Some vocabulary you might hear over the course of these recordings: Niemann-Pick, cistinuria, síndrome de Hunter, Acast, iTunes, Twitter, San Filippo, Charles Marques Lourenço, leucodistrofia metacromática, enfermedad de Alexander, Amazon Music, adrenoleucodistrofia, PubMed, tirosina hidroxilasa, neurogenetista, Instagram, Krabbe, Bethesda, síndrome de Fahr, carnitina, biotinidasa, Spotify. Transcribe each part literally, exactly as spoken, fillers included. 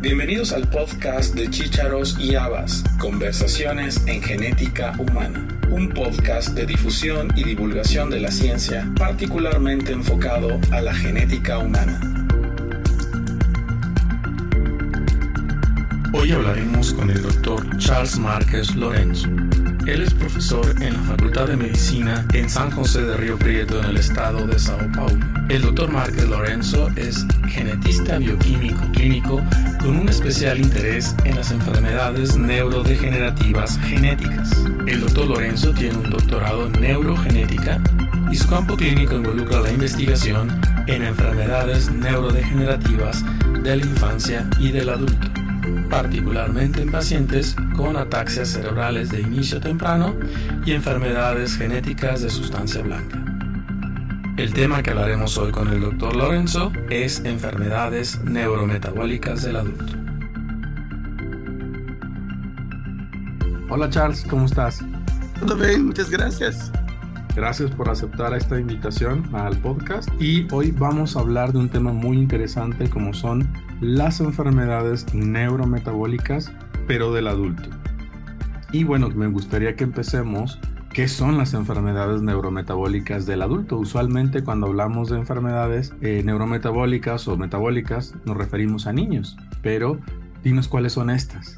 Bienvenidos al podcast de Chícharos y Habas, Conversaciones en Genética Humana, un podcast de difusión y divulgación de la ciencia, particularmente enfocado a la genética humana. Hoy hablaremos con el doctor Charles Marques Lourenço. Él es profesor en la Facultad de Medicina en San José de Río Preto, en el estado de São Paulo. El doctor Marques Lourenço es genetista bioquímico clínico con un especial interés en las enfermedades neurodegenerativas genéticas. El doctor Lourenço tiene un doctorado en neurogenética y su campo clínico involucra la investigación en enfermedades neurodegenerativas de la infancia y del adulto, particularmente en pacientes con ataxias cerebrales de inicio temprano y enfermedades genéticas de sustancia blanca. El tema que hablaremos hoy con el doctor Lourenço es enfermedades neurometabólicas del adulto. Hola Charles, ¿cómo estás? Todo bien, muchas gracias. Gracias por aceptar esta invitación al podcast y hoy vamos a hablar de un tema muy interesante como son las enfermedades neurometabólicas, pero del adulto. Y bueno, me gustaría que empecemos, ¿qué son las enfermedades neurometabólicas del adulto? Usualmente cuando hablamos de enfermedades eh, neurometabólicas o metabólicas nos referimos a niños, pero dinos cuáles son estas.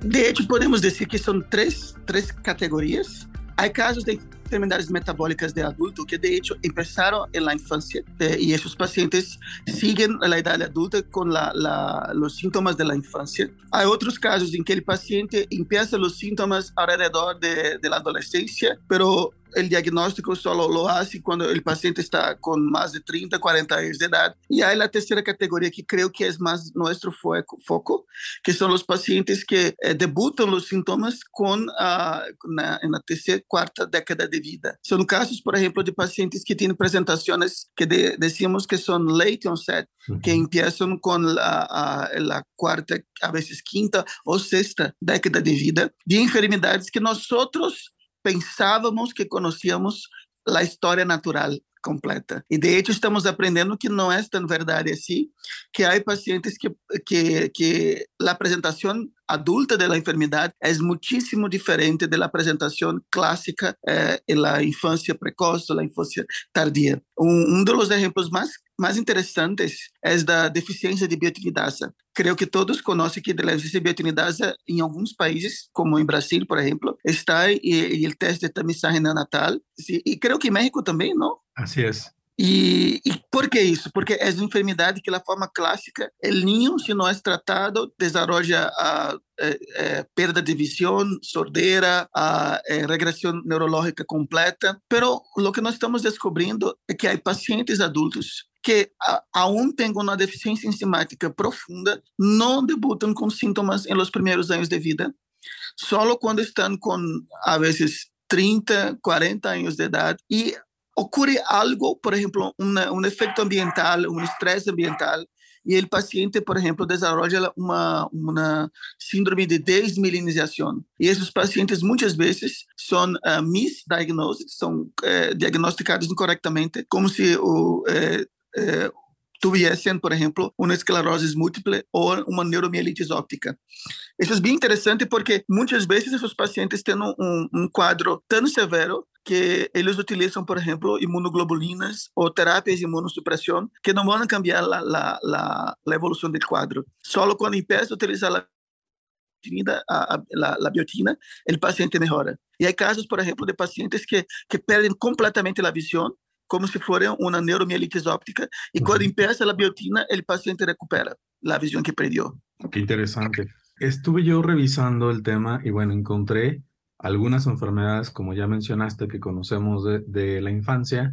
De hecho, podemos decir que son tres, tres categorías. Hay casos de enfermedades metabólicas de adulto que de hecho empezaron en la infancia eh, y esos pacientes siguen a la edad adulta con la, la, los síntomas de la infancia. Hay otros casos en que el paciente empieza los síntomas alrededor de, de la adolescencia, pero el diagnóstico solo lo hace cuando el paciente está con más de treinta, cuarenta años de edad. Y hay la tercera categoría que creo que es más nuestro foco, foco que son los pacientes que eh, debutan los síntomas con, uh, con la, en la tercera, cuarta década de vida. Son casos, por ejemplo, de pacientes que tienen presentaciones que de, decimos que son late onset, uh-huh. que empiezan con la, uh, la cuarta, a veces quinta o sexta década de vida, de enfermedades que nosotros pensábamos que conocíamos la historia natural completa. Y de hecho estamos aprendiendo que no es tan verdad así, que hay pacientes que, que, que la presentación adulta de la enfermedad es muchísimo diferente de la presentación clásica eh, en la infancia precoz o la infancia tardía. Un, un de los ejemplos más, más interesantes es la deficiencia de biotinidasa. Creo que todos conocen que la deficiencia de biotinidasa en algunos países, como en Brasil, por ejemplo, está en, en el test de tamizaje neonatal. Sí, y creo que en México también, ¿no? Así es. E, e por que isso? Porque é uma enfermidade que, da forma clássica, o ninho, se não é tratado, desarrolla a Eh, eh, perda de visión, sordera, ah, eh, regresión neurológica completa, pero lo que nos estamos descubriendo es que hay pacientes adultos que a, aún tienen una deficiencia enzimática profunda, no debutan con síntomas en los primeros años de vida, solo cuando están con a veces treinta, cuarenta años de edad y ocurre algo, por ejemplo, una, un efecto ambiental, un estrés ambiental, y el paciente, por ejemplo, desarrolla una, una síndrome de desmielinización. Y esos pacientes muchas veces son uh, misdiagnosticados, son eh, diagnosticados incorrectamente, como si uh, eh, eh, tuviesen, por ejemplo, una esclerosis múltiple o una neuromielitis óptica. Eso es bien interesante porque muchas veces esos pacientes tienen un, un cuadro tan severo que eles utilizam, por exemplo, imunoglobulinas ou terapias de imunossupressão que não vão cambiar a, a, a, a evolução do quadro. Só quando começa a utilizar a A, a, a biotina, o paciente melhora. E há casos, por exemplo, de pacientes que, que perdem completamente a visão, como se fosse uma neuromielitis óptica, e quando começa a biotina, o paciente recupera a visão que perdeu. Que interessante. Estuve eu revisando o tema e, bueno, encontrei algunas enfermedades, como ya mencionaste, que conocemos de, de la infancia,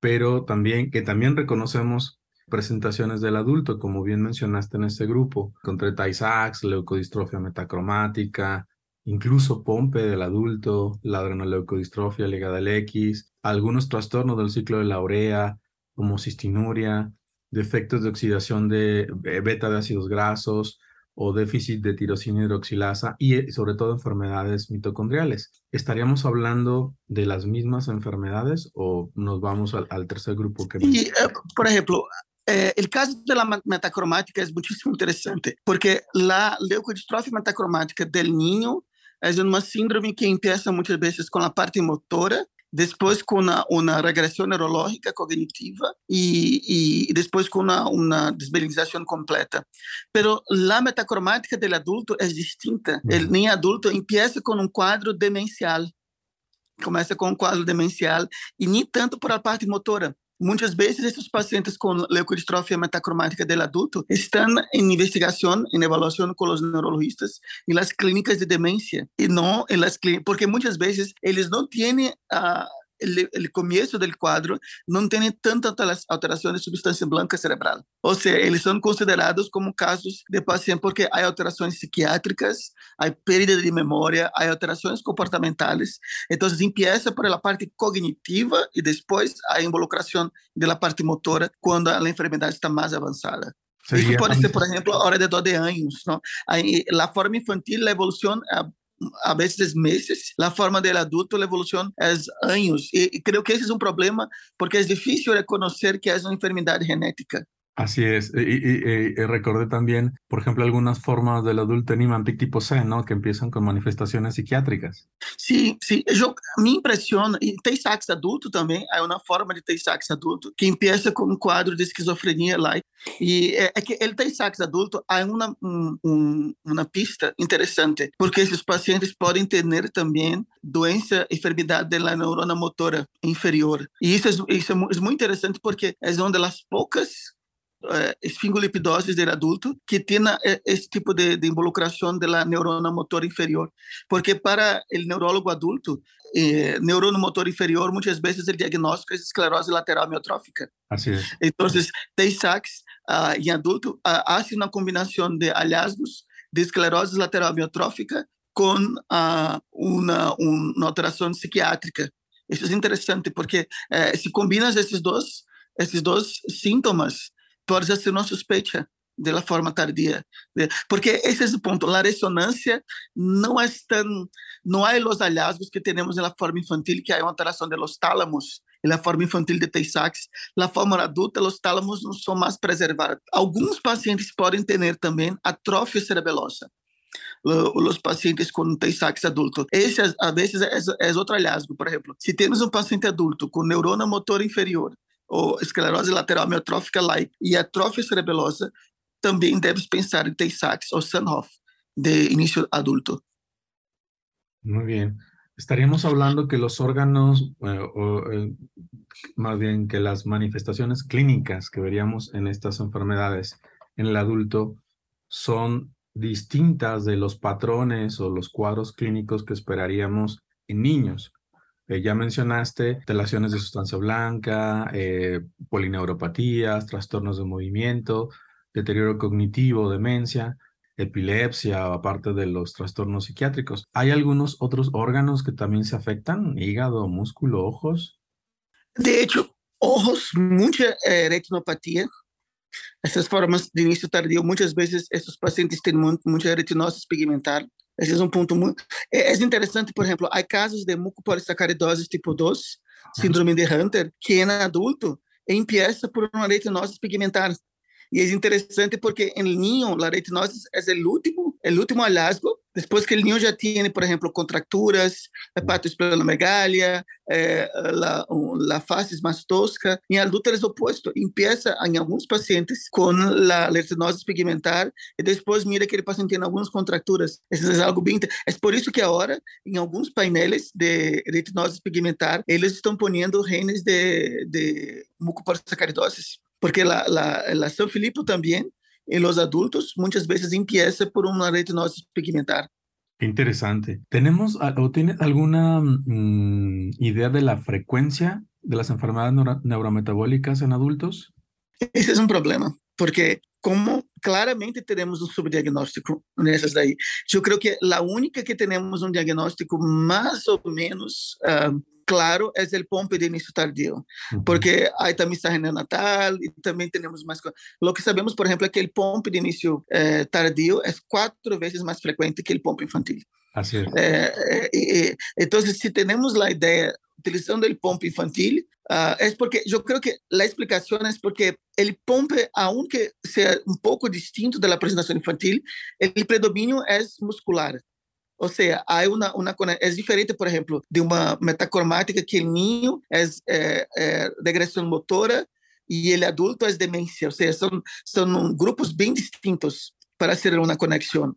pero también que también reconocemos presentaciones del adulto, como bien mencionaste en este grupo. Encontré Tay-Sachs, leucodistrofia metacromática, incluso pompe del adulto, la adrenoleucodistrofia ligada al X, algunos trastornos del ciclo de la urea, como cistinuria, defectos de oxidación de beta de ácidos grasos, o déficit de tirosina hidroxilasa y sobre todo enfermedades mitocondriales. ¿Estaríamos hablando de las mismas enfermedades o nos vamos al, al tercer grupo que... Y, uh, por ejemplo, Eh, el caso de la metacromática es muchísimo interesante, porque la leucodistrofia metacromática del niño es una síndrome que empieza muchas veces con la parte motora, después con una, una regresión neurológica cognitiva y, y después con una, una desvelización completa. Pero la metacromática del adulto es distinta. El niño adulto empieza con un cuadro demencial, comienza con un cuadro demencial y ni tanto por la parte motora. Muchas veces estos pacientes con leucodistrofia metacromática del adulto están en investigación, en evaluación con los neurologistas en las clínicas de demencia y no en las clínicas, porque muchas veces ellos no tienen uh, el, el comienzo del cuadro, no tienen tantas alteraciones de sustancia blanca cerebral. O sea, ellos son considerados como casos de pacientes porque hay alteraciones psiquiátricas, hay pérdida de memoria, hay alteraciones comportamentales. Entonces empieza por la parte cognitiva y después hay involucración de la parte motora cuando la enfermedad está más avanzada. Sería... Eso puede ser, por ejemplo, alrededor de años, ¿no? La forma infantil, la evolución... a veces meses, la forma del adulto, la evolución es años. Y creo que ese es un problema porque es difícil reconocer que es una enfermedad genética. Así es. Y, y, y recordé también, por ejemplo, algunas formas del adulto Niemann-Pick tipo C, ¿no? Que empiezan con manifestaciones psiquiátricas. Sí, sí. Yo, mi impresión, y Tay-Sachs adulto también, hay una forma de Tay-Sachs adulto que empieza con un cuadro de esquizofrenia like. Y es que el Tay-Sachs adulto hay una, un, una pista interesante, porque esos pacientes pueden tener también doença, enfermedad de la neurona motora inferior. Y eso es, eso es muy interesante porque es una de las pocas esfingolipidosis del adulto que tiene ese tipo de, de involucración de la neurona motor inferior, porque para el neurólogo adulto eh, neurona motor inferior muchas veces el diagnóstico es esclerosis lateral amiotrófica. Así es. Entonces Tay-Sachs uh, en adulto uh, hace una combinación de hallazgos de esclerosis lateral amiotrófica con uh, una, una alteración psiquiátrica. Eso es interesante porque uh, si combinas esses dois esses dois síntomas pode ser uma suspeita da forma tardia. Porque esse é o ponto. A ressonância não é tão... Não há os hallazgos que temos na forma infantil, que há uma alteração dos tálamos, na forma infantil de Tay-Sachs. Na forma adulta, os tálamos não são mais preservados. Alguns pacientes podem ter também atrofia cerebelosa. Os pacientes com Tay-Sachs adulto. Esse, às vezes, é outro hallazgo. Por exemplo, se temos um paciente adulto com neurona motor inferior, ou esclerose lateral amiotrófica like e atrofia cerebelosa, também deve pensar em Tay-Sachs ou Sandhoff de início adulto. Muito bem. Estaríamos hablando que los órganos, eh, o, eh, más bien que las manifestaciones clínicas que veríamos en estas enfermedades en el adulto son distintas de los patrones o los cuadros clínicos que esperaríamos en niños. Eh, ya mencionaste alteraciones de sustancia blanca, eh, polineuropatías, trastornos de movimiento, deterioro cognitivo, demencia, epilepsia, aparte de los trastornos psiquiátricos. ¿Hay algunos otros órganos que también se afectan? ¿Hígado, músculo, ojos? De hecho, ojos, mucha eh, retinopatía. Estas formas de inicio tardío, muchas veces estos pacientes tienen mucha retinosis pigmentar. Esse é um ponto muito... É, é interessante, por exemplo, há casos de mucopolisacaridosis tipo dois, síndrome de Hunter, que em adulto empieza por uma retinose pigmentar. E é interessante porque em ninho, a retinose é o último, o último hallazgo, depois que o ninho já tem, por exemplo, contracturas, hepatosplenomegalia, eh, la, la face mais tosca. Em adulto é o oposto. Empieza em alguns pacientes com a retinose pigmentar e depois mira que aquele paciente tem algumas contracturas. Isso é algo bem... É por isso que agora, em alguns painéis de retinose pigmentar, eles estão pondo genes de, de mucopolisacaridosis. Porque la, la, la San Filippo también, en los adultos, muchas veces empieza por una retinosis pigmentar. Interesante. ¿Tenemos o tiene alguna mmm, idea de la frecuencia de las enfermedades neuro- neurometabólicas en adultos? Ese es un problema, porque como claramente tenemos un subdiagnóstico en esas de ahí, yo creo que la única que tenemos un diagnóstico más o menos... Uh, claro, é o pompe de início tardio, porque aí também está neonatal e também temos mais coisas. O que sabemos, por exemplo, é que o pompe de início eh, tardio é quatro vezes mais frequente que o pompe infantil. Assim. Eh, eh, eh, então, se temos a ideia, utilizando el pompe infantil, uh, es porque yo creo que la explicación es porque el pompe, aunque sea un poco distinto de la presentación infantil, el predominio es muscular. O sea, hay una, una, es diferente, por ejemplo, de una metacromática que el niño es eh, eh, regresión motora y el adulto es demencia. O sea, son, son grupos bien distintos para hacer una conexión.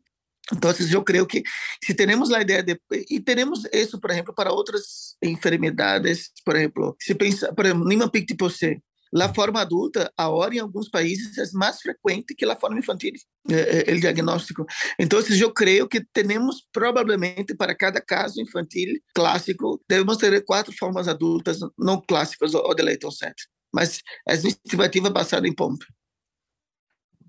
Entonces, yo creo que si tenemos la idea de... Y tenemos eso, por ejemplo, para otras enfermedades, por ejemplo, si pensa, por ejemplo, Niemann-Pick tipo C. La forma adulta, ahora en algunos países, es más frecuente que la forma infantil, eh, el diagnóstico. Entonces, yo creo que tenemos probablemente para cada caso infantil clásico, debemos tener cuatro formas adultas no clásicas o de Leighton-Center. Mas es una estimativa basada en pompe.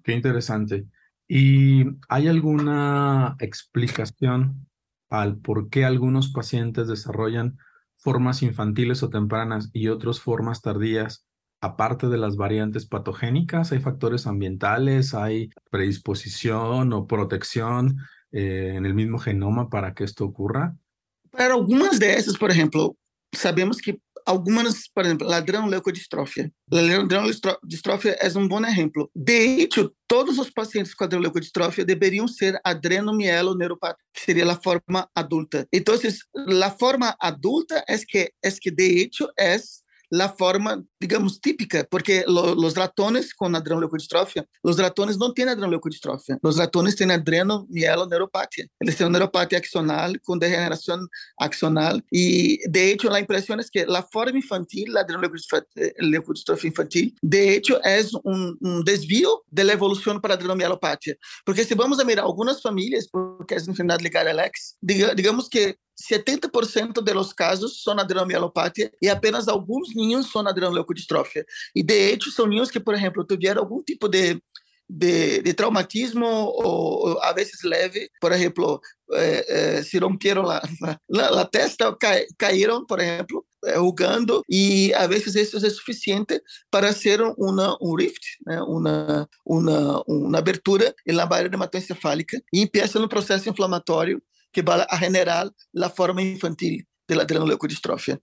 Qué interesante. ¿Y hay alguna explicación al por qué algunos pacientes desarrollan formas infantiles o tempranas y otros formas tardías? Aparte de las variantes patogénicas, ¿hay factores ambientales, hay predisposición o protección eh, en el mismo genoma para que esto ocurra? Para algunas de esas, por ejemplo, sabemos que algunas, por ejemplo, la adrenoleucodistrofia. La adrenoleucodistrofia es un buen ejemplo. De hecho, todos los pacientes con adrenoleucodistrofia deberían ser adrenomieloneropáticos, que sería la forma adulta. Entonces, la forma adulta es que, es que de hecho es... la forma, digamos, típica, porque lo, los ratones con adrenoleucodistrofia, los ratones no tienen adrenoleucodistrofia, los ratones tienen adrenomieloneropatía, eles tienen neuropatía axonal con degeneración axonal, y de hecho la impresión es que la forma infantil, la adrenoleucodistrofia infantil, de hecho es un, un desvío de la evolución para adrenomielopatia, porque si vamos a mirar algunas familias, porque es una enfermedad ligada al X, diga, digamos que setenta por ciento de los casos son adrenomielopatia y apenas algunos niños son adrenoleucodistrofia. Y de hecho son niños que, por ejemplo, tuvieron algún tipo de, de, de traumatismo o, o a veces leve. Por ejemplo, eh, eh, si rompieron la, la, la testa, ca, cayeron, por ejemplo, eh, jugando. Y a veces eso es suficiente para hacer una, un rift, ¿no? una, una, una abertura en la barrera hematoencefálica y empiezan un proceso inflamatorio que va a generar la forma infantil de la adrenoleucodistrofia.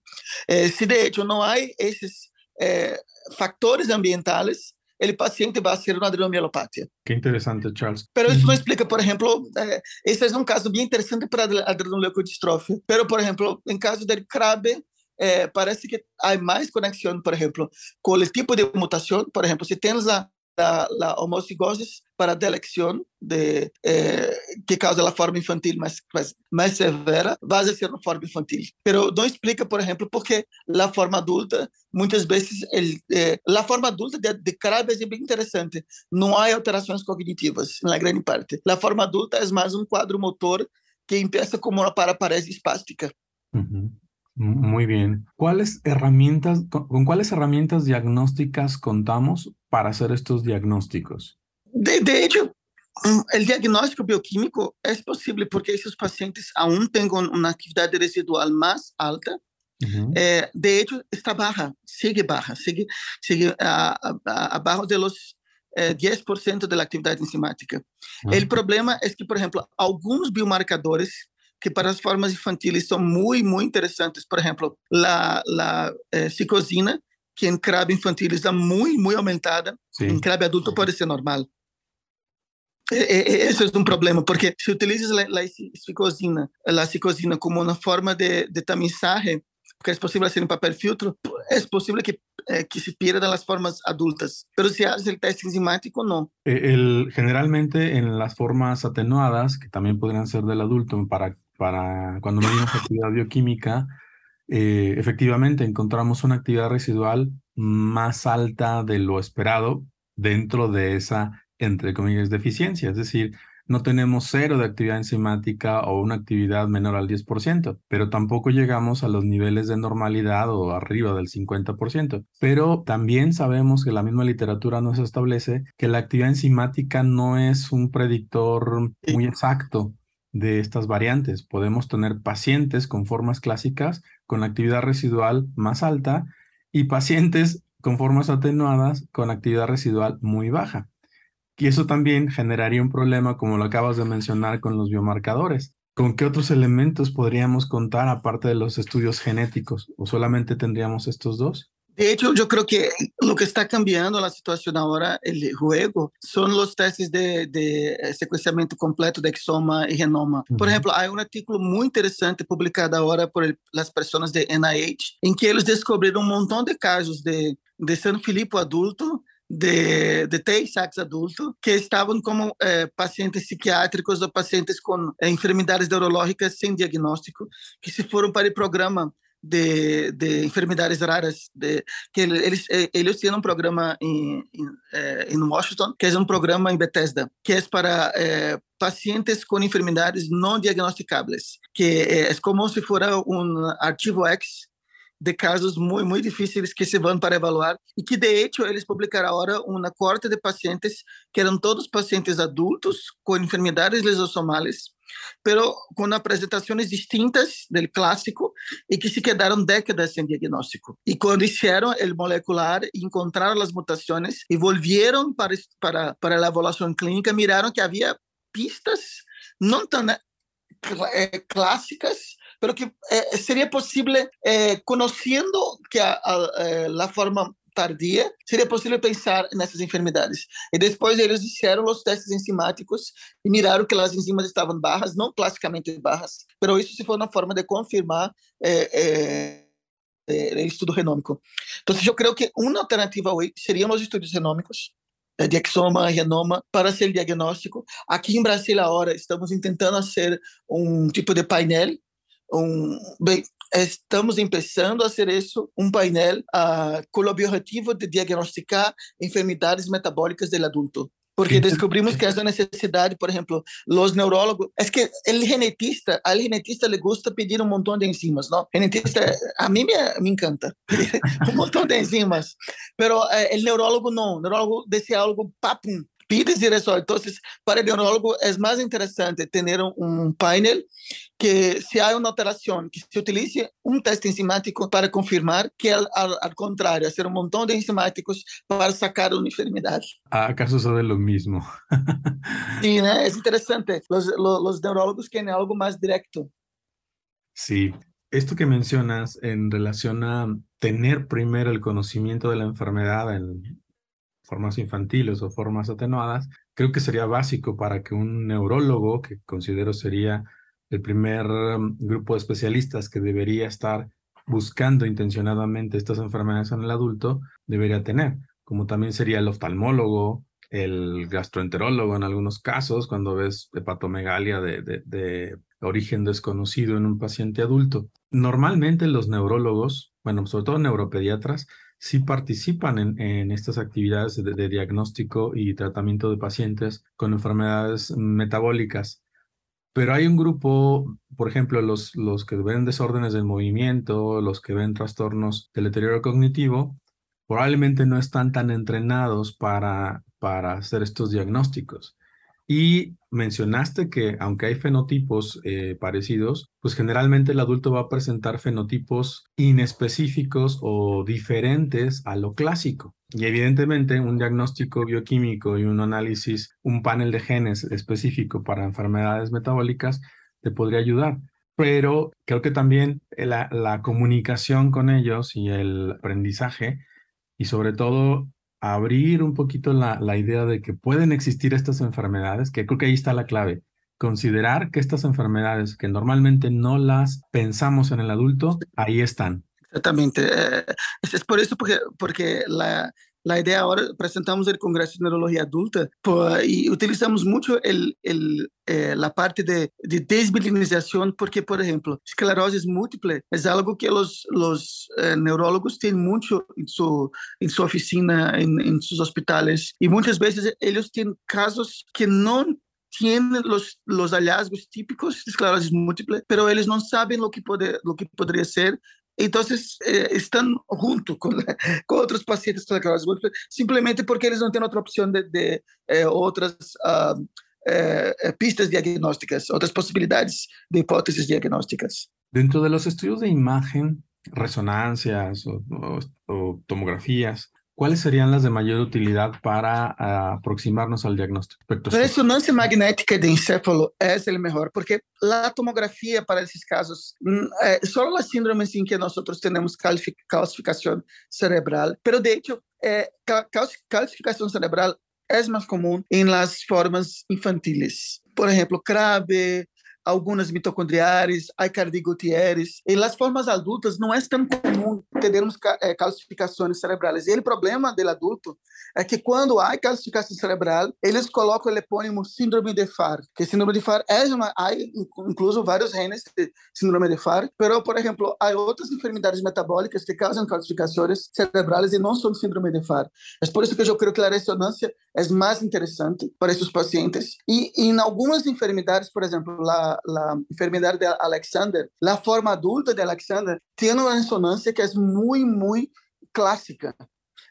Eh, si de hecho no hay esos eh, factores ambientales, el paciente va a hacer una adrenomielopatia. Qué interesante, Charles. Pero eso no explica, por ejemplo, eh, ese es un caso bien interesante para la adrenoleucodistrofia. Pero, por ejemplo, en caso del Krabbe, eh, parece que hay más conexión, por ejemplo, con el tipo de mutación. Por ejemplo, si tienes la La, la homocigosis para la elección de, eh, que causa la forma infantil más, más, más severa, va a ser una forma infantil. Pero no explica, por ejemplo, porque la forma adulta, muchas veces, el, eh, la forma adulta de, de Krabbe es bien interesante. No hay alteraciones cognitivas, en la gran parte. La forma adulta es más un cuadro motor que empieza como una paraparesia espástica. Uh-huh. Muy bien. ¿Cuáles herramientas, con, ¿Con cuáles herramientas diagnósticas contamos para hacer estos diagnósticos? De, de hecho, el diagnóstico bioquímico es posible porque esos pacientes aún tienen una actividad residual más alta. Uh-huh. Eh, de hecho, está baja, sigue baja, sigue, sigue a, a, a, abajo de los eh, diez por ciento de la actividad enzimática. Uh-huh. El problema es que, por ejemplo, algunos biomarcadores que para as formas infantis são muito, muito interessantes. Por exemplo, a, a eh, cicosina, que em Krabbe infantil está muito, muito aumentada. Sim. Em Krabbe adulto pode ser normal. Esse é um problema, porque se utilizas a cicosina, a cicosina como uma forma de, de tamizagem, porque é possível fazer em papel filtro, é possível que, eh, que se pierda as formas adultas. Mas se haces o teste enzimático, não. El, generalmente en las formas atenuadas, que también podrían ser del adulto, para Para cuando medimos actividad bioquímica, eh, efectivamente encontramos una actividad residual más alta de lo esperado dentro de esa, entre comillas, deficiencia. Es decir, no tenemos cero de actividad enzimática o una actividad menor al diez por ciento, pero tampoco llegamos a los niveles de normalidad o arriba del cincuenta por ciento. Pero también sabemos que la misma literatura nos establece que la actividad enzimática no es un predictor muy exacto de estas variantes. Podemos tener pacientes con formas clásicas con actividad residual más alta y pacientes con formas atenuadas con actividad residual muy baja. Y eso también generaría un problema, como lo acabas de mencionar, con los biomarcadores. ¿Con qué otros elementos podríamos contar aparte de los estudios genéticos? ¿O solamente tendríamos estos dos? De hecho, yo creo que lo que está cambiando la situación ahora, el juego, son los tests de, de secuenciamiento completo de exoma y genoma. Uh-huh. Por ejemplo, hay un artículo muy interesante publicado ahora por el, las personas de N I H, en que ellos descubrieron un montón de casos de, de San Filippo adulto, de, de Tay-Sachs adulto, que estaban como eh, pacientes psiquiátricos o pacientes con eh, enfermedades neurológicas sin diagnóstico, que se fueron para el programa de, de enfermedades raras, de, que ellos, eh, ellos tienen un programa en, en, eh, en Washington, que es un programa en Bethesda, que es para eh, pacientes con enfermedades no diagnosticables, que eh, es como si fuera un archivo X de casos muy, muy difíciles que se van para evaluar, y que de hecho eles publicaram agora uma corte de pacientes que eram todos pacientes adultos com enfermidades lisosomales, pero com apresentações distintas do clássico e que se quedaram décadas sem diagnóstico. E quando fizeram o molecular, encontraram as mutações e voltaram para para para a avaliação clínica, miraram que havia pistas não tão eh, clássicas, pero que eh, sería posible, eh, conociendo que a, a, eh, la forma tardía, sería posible pensar en esas enfermedades. Y después ellos hicieron los testes enzimáticos y miraron que las enzimas estaban bajas, no clásicamente bajas, pero eso sí fue una forma de confirmar eh, eh, el estudio genómico. Entonces yo creo que una alternativa hoy serían los estudios genómicos, de exoma, genoma, para hacer el diagnóstico. Aquí en Brasil ahora estamos intentando hacer un tipo de painel. Um, bem, estamos começando a fazer isso, um painel uh, com o objetivo de diagnosticar enfermidades metabólicas do adulto, porque descobrimos que essa necessidade, por exemplo, os neurólogos, é que o genetista, ao genetista le gusta pedir um montão de enzimas, não? Genetista, a mim me, me encanta, um montão de enzimas, mas uh, o neurólogo não, o neurólogo desea algo papum, pides y resuelve. Entonces, para el neurólogo es más interesante tener un panel que, si hay una alteración, que se utilice un test enzimático para confirmar, que al, al, al contrario, hacer un montón de enzimáticos para sacar una enfermedad. ¿Acaso sabe lo mismo? Sí, ¿no? Es interesante. Los, los, los neurólogos tienen algo más directo. Sí. Esto que mencionas en relación a tener primero el conocimiento de la enfermedad en formas infantiles o formas atenuadas, creo que sería básico para que un neurólogo, que considero sería el primer grupo de especialistas que debería estar buscando intencionadamente estas enfermedades en el adulto, debería tener, como también sería el oftalmólogo, el gastroenterólogo en algunos casos, cuando ves hepatomegalia de, de, de origen desconocido en un paciente adulto. Normalmente los neurólogos, bueno, sobre todo neuropediatras, sí participan en, en estas actividades de, de diagnóstico y tratamiento de pacientes con enfermedades metabólicas. Pero hay un grupo, por ejemplo, los, los que ven desórdenes del movimiento, los que ven trastornos del deterioro cognitivo, probablemente no están tan entrenados para, para hacer estos diagnósticos. Y mencionaste que aunque hay fenotipos eh, parecidos, pues generalmente el adulto va a presentar fenotipos inespecíficos o diferentes a lo clásico. Y evidentemente un diagnóstico bioquímico y un análisis, un panel de genes específico para enfermedades metabólicas te podría ayudar. Pero creo que también la, la comunicación con ellos y el aprendizaje y sobre todo abrir un poquito la, la idea de que pueden existir estas enfermedades, que creo que ahí está la clave. Considerar que estas enfermedades, que normalmente no las pensamos en el adulto, ahí están. Exactamente. Eh, es por eso porque, porque la, la idea ahora, presentamos el Congreso de Neurología Adulta por, y utilizamos mucho el, el, eh, la parte de, de desbilinización porque, por ejemplo, esclerosis múltiple es algo que los, los eh, neurólogos tienen mucho en su, en su oficina, en, en sus hospitales, y muchas veces ellos tienen casos que no tienen los, los hallazgos típicos de esclerosis múltiple, pero ellos no saben lo que, poder, lo que podría ser. Entonces, eh, están junto con, con otros pacientes con esclerosis múltiple, simplemente porque ellos no tienen otra opción de, de eh, otras uh, eh, pistas diagnósticas, otras posibilidades de hipótesis diagnósticas. Dentro de los estudios de imagen, resonancias o, o, o tomografías, ¿Cuáles serían las de mayor utilidad para uh, aproximarnos al diagnóstico? Resonancia magnética de encéfalo es el mejor, porque la tomografía para esos casos, eh, solo las síndromes en que nosotros tenemos calcific- calcificación cerebral, pero de hecho, eh, cal- calcificación cerebral es más común en las formas infantiles. Por ejemplo, Krabbe, algunas mitocondriares, Aicardi-Goutières. En las formas adultas no es tan común termos calcificações cerebrais. E o problema do adulto é que quando há calcificação cerebral, eles colocam o epônimo síndrome de Fahr. Que síndrome de Fahr é uma... Há incluso vários genes de síndrome de Fahr, mas, por exemplo, há outras enfermidades metabólicas que causam calcificações cerebrais e não são síndrome de Fahr. É por isso que eu creio que a ressonância é mais interessante para esses pacientes. E em algumas enfermidades, por exemplo, a la enfermedad de Alexander, la forma adulta de Alexander tiene una resonancia que es muy, muy clásica.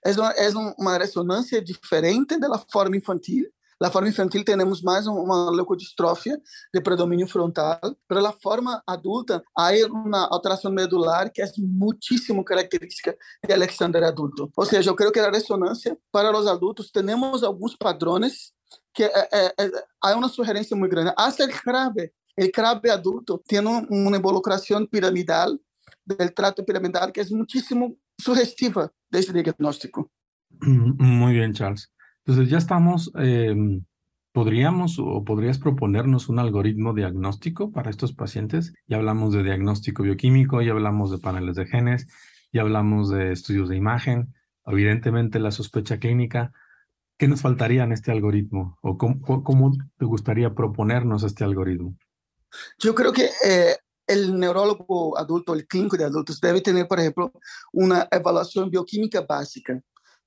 Es una, es una resonancia diferente de la forma infantil. La forma infantil tenemos más una leucodistrofia de predominio frontal, pero la forma adulta hay una alteración medular que es muchísimo característica de Alexander adulto. O sea, yo creo que la resonancia para los adultos tenemos algunos padrones que eh, eh, hay una sugerencia muy grande. Hasta el Krabbe. El Krabbe adulto tiene una involucración piramidal, del trato piramidal, que es muchísimo sugestiva de este diagnóstico. Muy bien, Charles. Entonces ya estamos, eh, ¿podríamos o podrías proponernos un algoritmo diagnóstico para estos pacientes? Ya hablamos de diagnóstico bioquímico, ya hablamos de paneles de genes, ya hablamos de estudios de imagen, evidentemente la sospecha clínica. ¿Qué nos faltaría en este algoritmo? ¿O cómo, cómo te gustaría proponernos este algoritmo? Yo creo que eh, el neurólogo adulto, el clínico de adultos, debe tener, por ejemplo, una evaluación bioquímica básica.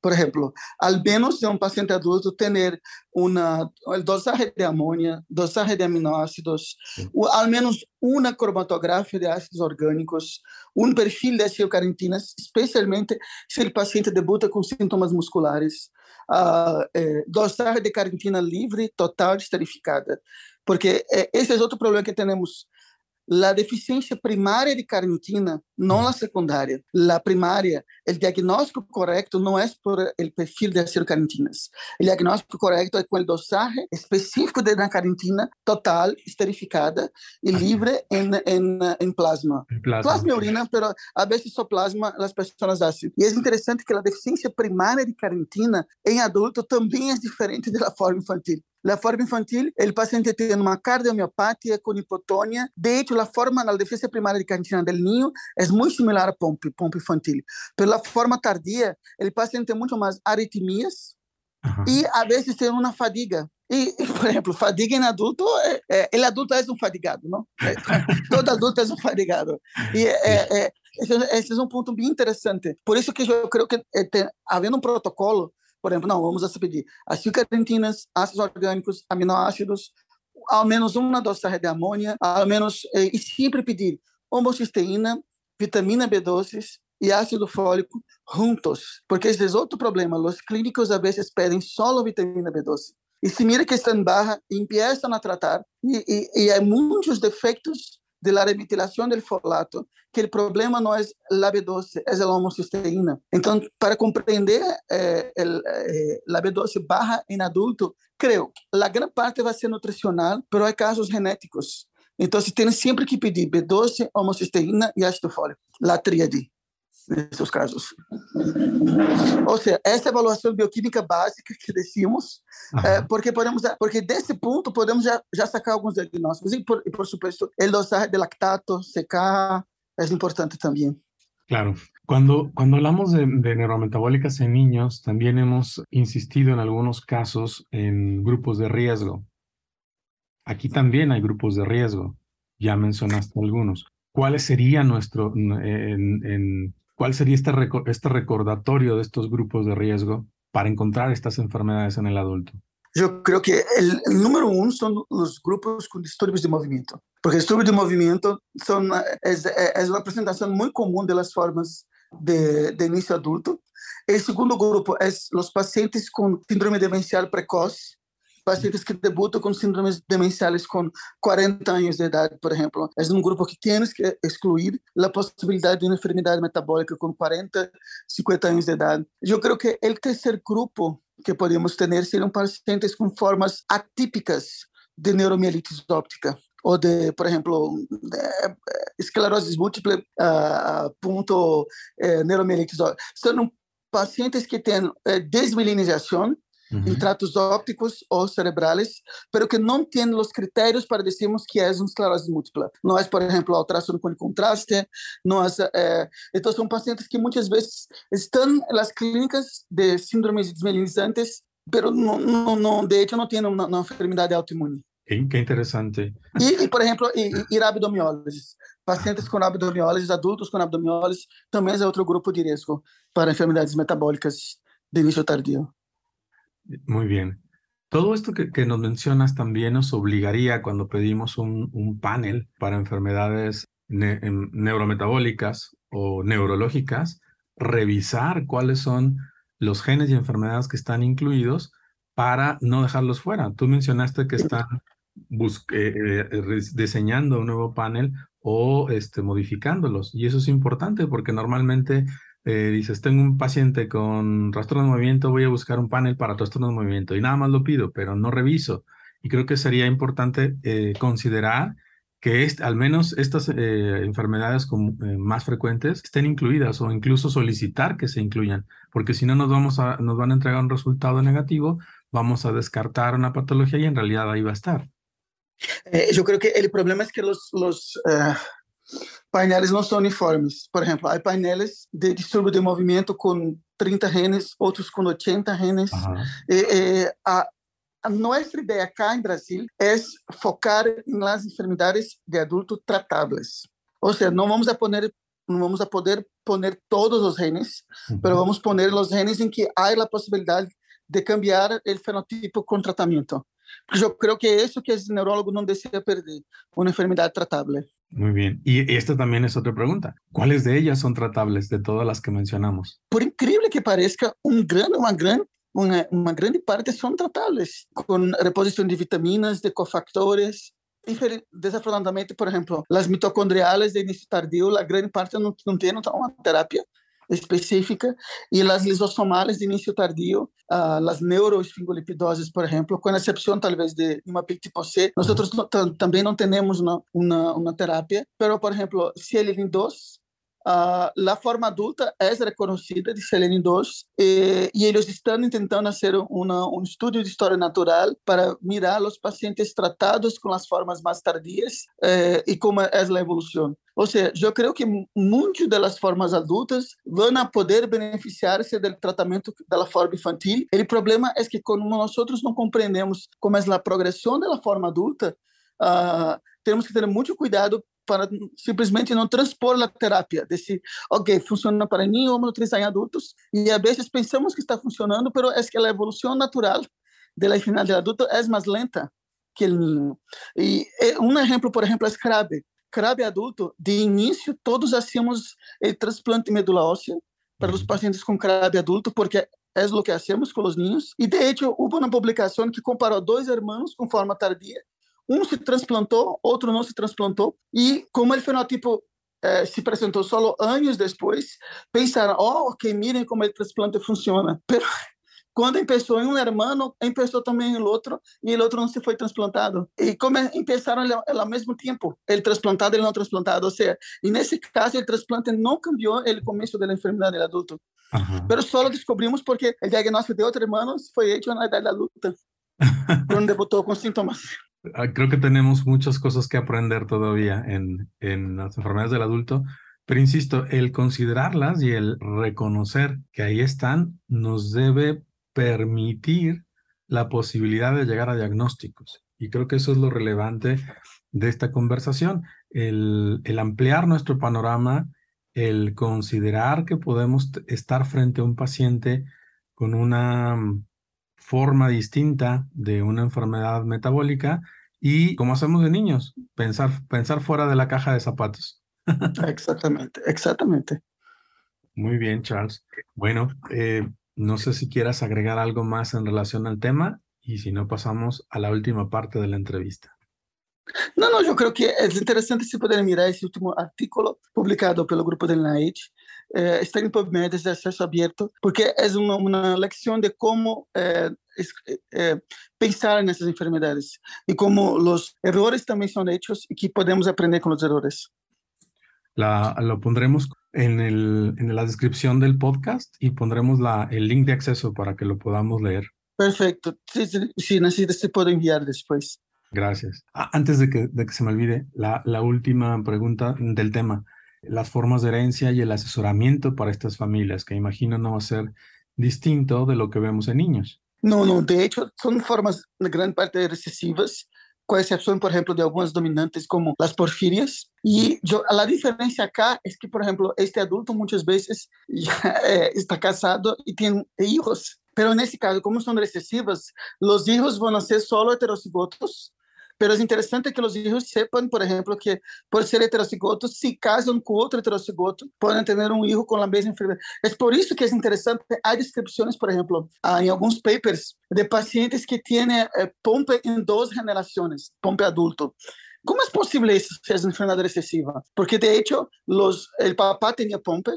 Por ejemplo, al menos de un paciente adulto tener una, el dosaje de amonia, dosaje de aminoácidos, sí. O al menos una cromatografía de ácidos orgánicos, un perfil de acetilcarantinas, especialmente si el paciente debuta con síntomas musculares, uh, eh, dosaje de carantina libre total esterificada. Porque esse é outro problema que temos. A deficiência primária de carantina, não a secundária. A primária, o diagnóstico correto não é por o perfil de acetilcarantinas. O diagnóstico correto é com o dosaje específico de carantina total, esterificada e livre em, em, em plasma. Plasma. Plasma e urina, mas a vezes só plasma as pessoas acem. E é interessante que a deficiência primária de carantina em adulto também é diferente da forma infantil. La forma infantil, el paciente tiene una cardiomiopatia con hipotonia. De hecho, la forma, la deficiencia primaria de carantina del niño es muy similar a pompe, pompe infantil. Pero la forma tardía, el paciente tiene mucho más aritmias. Ajá. Y a veces tiene una fadiga. Y, y, por ejemplo, fadiga en adulto, eh, eh, el adulto es un fadigado, ¿no? Todo adulto es un fadigado. Y eh, eh, ese, ese es un punto muy interesante. Por eso que yo creo que eh, te, habiendo un protocolo, por exemplo, não, vamos pedir acetilcarantinas, ácidos orgânicos, aminoácidos, ao menos uma dosagem de amônia, ao menos, e sempre pedir homocisteína, vitamina B doze e ácido fólico juntos, porque esse é outro problema. Os clínicos, às vezes, pedem só vitamina B doze. E se mira que está em barra, começam a tratar, e, e, e há muitos defeitos de la remetilación del folato, que el problema no es la B doce, es la homocisteína. Entonces, para comprender eh, el, eh, la B doce baja en adulto, creo, la gran parte va a ser nutricional, pero hay casos genéticos. Entonces, tienen siempre que pedir B doce, homocisteína y ácido fólico, la tríade, en estos casos. O sea, esta evaluación bioquímica básica que decimos, eh, porque, podemos, porque de ese punto podemos ya, ya sacar algunos diagnósticos. Y por, y por supuesto, el dosaje de lactato, C K, es importante también. Claro. Cuando, cuando hablamos de, de neurometabólicas en niños, también hemos insistido en algunos casos en grupos de riesgo. Aquí también hay grupos de riesgo. Ya mencionaste algunos. ¿Cuáles serían nuestro... En, en, ¿Cuál sería este, reco- este recordatorio de estos grupos de riesgo para encontrar estas enfermedades en el adulto? Yo creo que el, el número uno son los grupos con disturbios de movimiento, porque disturbios de movimiento son, es, es una presentación muy común de las formas de, de inicio adulto. El segundo grupo es los pacientes con síndrome demencial precoz, pacientes que debutam com síndromes demenciais com cuarenta anos de idade, por exemplo. É um grupo que temos que excluir a possibilidade de uma enfermidade metabólica com cuarenta, cincuenta anos de idade. Eu creo que o terceiro grupo que podemos ter seriam pacientes com formas atípicas de neuromielitis óptica, ou de, por ejemplo, de esclerosis múltiple, uh, punto eh, neuromielitis. Son pacientes que tienen eh, desmielinización uh-huh. en tratos ópticos o cerebrales, pero que no tienen los criterios para decirnos que es una esclerosis múltiple. No es, por ejemplo, alteración con contraste, no es... Eh, entonces son pacientes que muchas veces están en las clínicas de síndromes desmielinizantes, pero no, no, no, de hecho no tienen una, una enfermedad autoinmune. Qué interesante. Y, y por ejemplo, ir a abdomiólisis. Pacientes con abdomiólisis, adultos con abdomiólisis, también es otro grupo de riesgo para enfermedades metabólicas de inicio tardío. Muy bien. Todo esto que, que nos mencionas también nos obligaría, cuando pedimos un, un panel para enfermedades ne- neurometabólicas o neurológicas, revisar cuáles son los genes y enfermedades que están incluidos para no dejarlos fuera. Tú mencionaste que están Bus- eh, eh, diseñando un nuevo panel o este, modificándolos, y eso es importante porque normalmente eh, dices, tengo un paciente con trastorno de movimiento, voy a buscar un panel para trastorno de movimiento y nada más lo pido, pero no reviso, y creo que sería importante eh, considerar que est- al menos estas eh, enfermedades con, eh, más frecuentes estén incluidas, o incluso solicitar que se incluyan, porque si no nos, vamos a, nos van a entregar un resultado negativo, vamos a descartar una patología y en realidad ahí va a estar. Eh, yo creo que el problema es que los, los uh, paneles no son uniformes. Por ejemplo, hay paneles de disturbio de movimiento con treinta genes, otros con ochenta genes. Eh, eh, a, a nuestra idea acá en Brasil es focar en las enfermedades de adultos tratables. O sea, no vamos a poner... no vamos a poder poner todos los genes, uh-huh. pero vamos a poner los genes en que hay la posibilidad de cambiar el fenotipo con tratamiento. Yo creo que eso que el neurólogo no desea perder, una enfermedad tratable. Muy bien. Y esta también es otra pregunta. ¿Cuáles de ellas son tratables de todas las que mencionamos? Por increíble que parezca, un gran, una gran, una, una gran parte son tratables, con reposición de vitaminas, de cofactores. Desafortunadamente, por ejemplo, las mitocondriales de inicio tardío, la gran parte no, no tienen una terapia específica, y las lisosomales de inicio tardío, uh, las neuroesfingolipidoses, por ejemplo, con excepción tal vez de Niemann-Pick tipo C, nosotros no, t- también no tenemos una, una, una terapia, pero, por ejemplo, C L N dos, Uh, a forma adulta é reconhecida de C L N dois e, e eles estão tentando fazer uma, um estudo de história natural para mirar os pacientes tratados com as formas mais tardias eh, e como é a evolução. Ou seja, eu creio que muitas das formas adultas vão poder beneficiar-se do tratamento da forma infantil. O problema é que como nós não compreendemos como é a progressão da forma adulta, uh, temos que ter muito cuidado para simplesmente não transpor a terapia, desse, ok, funciona para mim, vamos utilizar em adultos, e às vezes pensamos que está funcionando, mas é que a evolução natural da enfermidade adulta é mais lenta que o niño. E um exemplo, por exemplo, é Krabbe. Krabbe adulto, de início, todos hacemos o transplante de medula óssea para os pacientes com Krabbe adulto, porque é o que hacemos com os niños. E, de hecho, houve uma publicação que comparou dois irmãos com forma tardia. Um se transplantou, outro não se transplantou. E como o fenotipo eh, se apresentou só anos depois, pensaram, oh, ok, mirem como o transplante funciona. Mas quando começou em um irmão, começou também em outro, e o outro não se foi transplantado. E começaram ao mesmo tempo, ele transplantado e ele não transplantado. Ou seja, e nesse caso, o transplante não cambiou o começo da enfermidade do adulto. Mas só descobrimos porque o diagnóstico de outro irmão foi feito na idade da luta, quando debutou com sintomas. Creo que tenemos muchas cosas que aprender todavía en, en las enfermedades del adulto, pero insisto, el considerarlas y el reconocer que ahí están nos debe permitir la posibilidad de llegar a diagnósticos. Y creo que eso es lo relevante de esta conversación, el, el ampliar nuestro panorama, el considerar que podemos estar frente a un paciente con una forma distinta de una enfermedad metabólica y, como hacemos de niños, pensar, pensar fuera de la caja de zapatos. Exactamente, exactamente. Muy bien, Charles. Bueno, eh, no sé si quieras agregar algo más en relación al tema y si no pasamos a la última parte de la entrevista. Não, não, eu acho que é interessante se poder mirar esse último artigo publicado pelo grupo da N I H. Eh, está em PubMed, de acesso aberto, porque é uma, uma lição de como eh, eh, pensar nessas enfermidades e como os erros também são feitos e que podemos aprender com os erros. La, lo pondremos en, el, en la descripción del podcast y pondremos la, el link de acceso para que lo podamos leer. Perfecto. Sí, sí, necesito, se puedo enviar después. Gracias. Ah, antes de que, de que se me olvide, la, la última pregunta del tema. Las formas de herencia y el asesoramiento para estas familias, que imagino no va a ser distinto de lo que vemos en niños. No, no. De hecho, son formas en gran parte recesivas, con excepción, por ejemplo, de algunas dominantes como las porfirias. Y yo, la diferencia acá es que, por ejemplo, este adulto muchas veces ya, eh, está casado y tiene hijos. Pero en este caso, como son recesivas, los hijos van a ser solo heterocigotos. Pero es interesante que los hijos sepan, por ejemplo, que por ser heterocigotos, si casan con otro heterocigoto, pueden tener un hijo con la misma enfermedad. Es por eso que es interesante. Hay descripciones, por ejemplo, en algunos papers de pacientes que tienen eh, pompe en dos generaciones, pompe adulto. ¿Cómo es posible eso si es una enfermedad recesiva? Porque, de hecho, los, el papá tenía pompe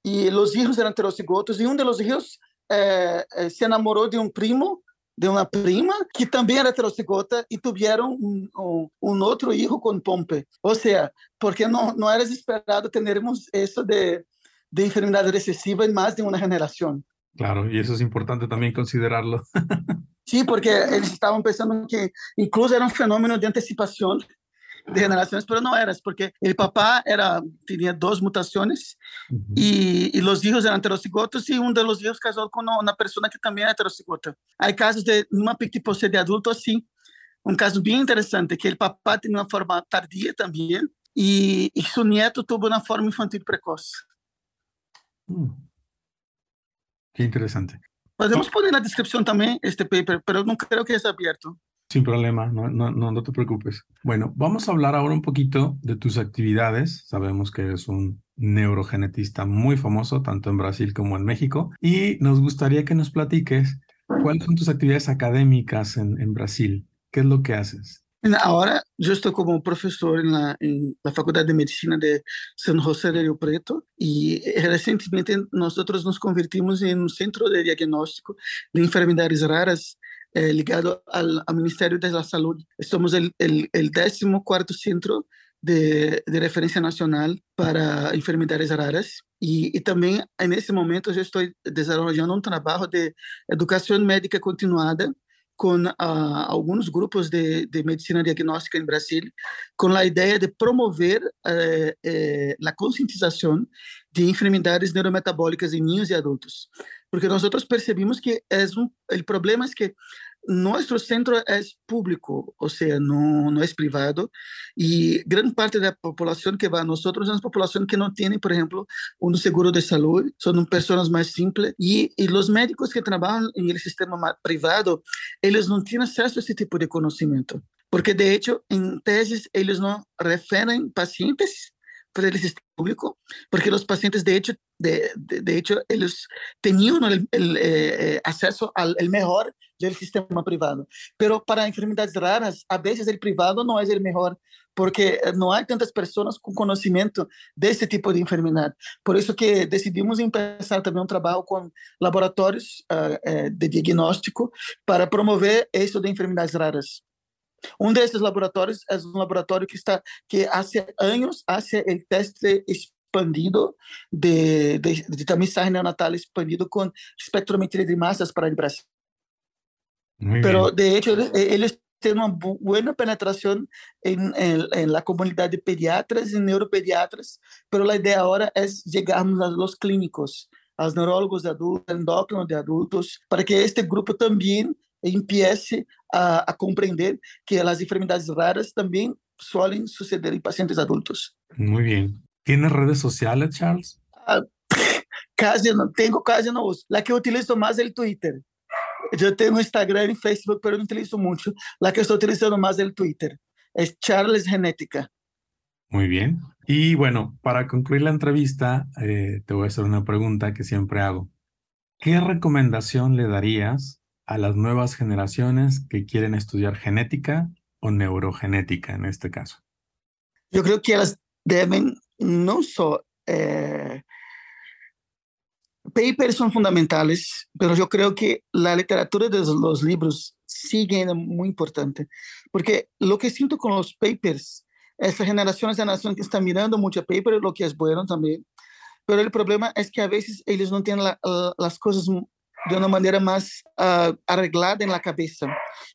y los hijos eran heterocigotos y uno de los hijos eh, eh, se enamoró de un primo, de uma prima que também era heterocigota e tiveram um, um, um outro filho com pompe. Ou seja, porque não, não era esperado termos isso de, de enfermidade recessiva em mais de uma geração. Claro, e isso é importante também considerá-lo. Sim, sí, porque eles estavam pensando que, incluso, era um fenômeno de antecipação de gerações, mas não era, porque o papá era, tinha duas mutações uh-huh. e, e os filhos eram heterocigotos e um dos filhos casou com uma pessoa que também era heterocigota. Há casos de Niemann-Pick tipo C de adulto assim, um caso bem interessante, que o papá tinha uma forma tardia também e, e seu neto teve uma forma infantil precoce. Hum. Que interessante. Podemos pôr na descrição também este paper, mas não creio que seja aberto. Sin problema, no, no, no te preocupes. Bueno, vamos a hablar ahora un poquito de tus actividades. Sabemos que eres un neurogenetista muy famoso, tanto en Brasil como en México, y nos gustaría que nos platiques cuáles son tus actividades académicas en, en Brasil. ¿Qué es lo que haces? Ahora yo estoy como profesor en la, en la Facultad de Medicina de San José do Rio Preto y recientemente nosotros nos convertimos en un centro de diagnóstico de enfermedades raras Eh, ligado al, al Ministerio de la Salud. Somos el, el, el decimocuarto centro de, de referencia nacional para enfermedades raras y, y también en ese momento yo estoy desarrollando un trabajo de educación médica continuada con uh, algunos grupos de, de medicina diagnóstica en Brasil con la idea de promover eh, eh, la concientización de enfermedades neurometabólicas en niños y adultos. Porque nosotros percebimos que es un, el problema es que nuestro centro es público, o sea, no, no es privado, y gran parte de la población que va a nosotros es una población que no tiene, por ejemplo, un seguro de salud, son personas más simples, y, y los médicos que trabajan en el sistema privado, ellos no tienen acceso a ese tipo de conocimiento, porque de hecho, en tesis, ellos no refieren pacientes para el sistema público, porque los pacientes de hecho, de, de, de hecho ellos tenían el, el eh, acceso al el mejor del sistema privado. Pero para enfermedades raras, a veces el privado no es el mejor, porque no hay tantas personas con conocimiento de este tipo de enfermedad. Por eso que decidimos empezar también un trabajo con laboratorios uh, eh, de diagnóstico para promover esto de enfermedades raras. Um desses laboratórios é um laboratório que está que há anos há o teste expandido de, de, de mensagem neonatal expandido com espectrometria de massas para o Brasil. Mas, de hecho, eles têm uma boa penetração na comunidade de pediatras e neuropediatras, mas a ideia agora é chegarmos aos clínicos, aos neurólogos de adultos, endócrinos de adultos, para que este grupo também empiece a, a compreender que las enfermedades raras también suelen suceder en pacientes adultos. Muy bien. ¿Tienes redes sociales, Charles? Ah, casi no tengo, casi no uso. La que utilizo más es el Twitter. Yo tengo Instagram y Facebook, pero no utilizo mucho. La que estoy utilizando más es el Twitter. Es Charles Genética. Muy bien. Y bueno, para concluir la entrevista, eh, te voy a hacer una pregunta que siempre hago. ¿Qué recomendación le darías a las nuevas generaciones que quieren estudiar genética o neurogenética en este caso? Yo creo que ellas deben, no solo... Eh, papers son fundamentales, pero yo creo que la literatura de los libros sigue muy importante, porque lo que siento con los papers, estas generaciones de nación que están mirando mucho paper, lo que es bueno también, pero el problema es que a veces ellos no tienen la, la, las cosas de una manera más uh, arreglada en la cabeza,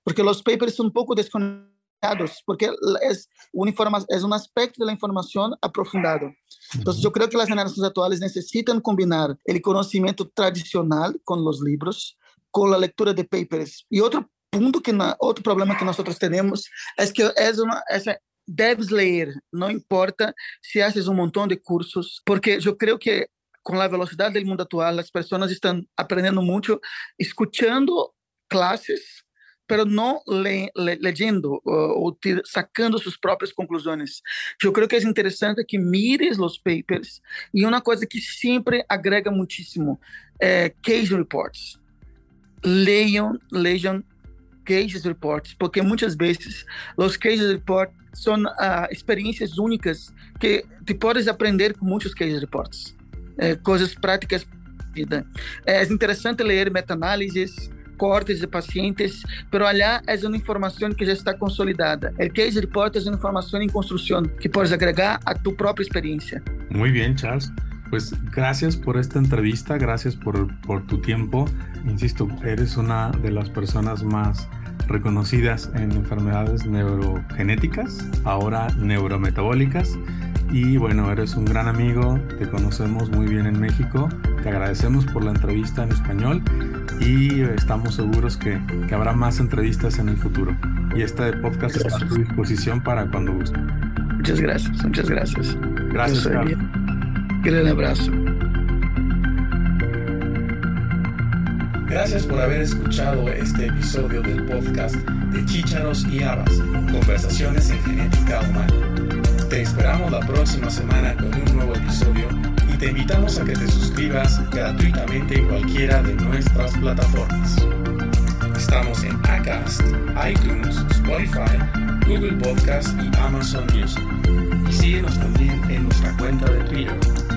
porque los papers son un poco desconectados, porque es un, informa- es un aspecto de la información aprofundado. Entonces yo creo que las generaciones actuales necesitan combinar el conocimiento tradicional con los libros, con la lectura de papers. Y otro punto, que na- otro problema que nosotros tenemos es que es una... Es debes leer, no importa si haces un montón de cursos, porque yo creo que con la velocidad del mundo actual las personas están aprendiendo mucho escuchando clases, pero no le- le- leyendo o, o te- sacando sus propias conclusiones. Yo creo que es interesante que mires los papers, y una cosa que siempre agrega muchísimo, eh, case reports. Lean, lean case reports, porque muchas veces los case reports son uh, experiencias únicas que te puedes aprender con muchos case reports, eh, cosas prácticas. Es interesante leer metaanálisis, cortes de pacientes, pero allá es una información que ya está consolidada. El case report es una información en construcción que puedes agregar a tu propia experiencia. Muy bien, Charles. Pues gracias por esta entrevista, gracias por, por tu tiempo. Insisto, eres una de las personas más reconocidas en enfermedades neurogenéticas, ahora neurometabólicas. Y bueno, eres un gran amigo, te conocemos muy bien en México. Te agradecemos por la entrevista en español y estamos seguros que, que habrá más entrevistas en el futuro. Y este podcast gracias. Está a tu disposición para cuando guste. Muchas gracias, muchas gracias. Gracias, Carlos. Gran abrazo. Gracias por haber escuchado este episodio del podcast de Chícharos y Habas, Conversaciones en Genética Humana. Te esperamos la próxima semana con un nuevo episodio y te invitamos a que te suscribas gratuitamente en cualquiera de nuestras plataformas. Estamos en Acast, iTunes, Spotify, Google Podcasts y Amazon Music. Y síguenos también en nuestra cuenta de Twitter.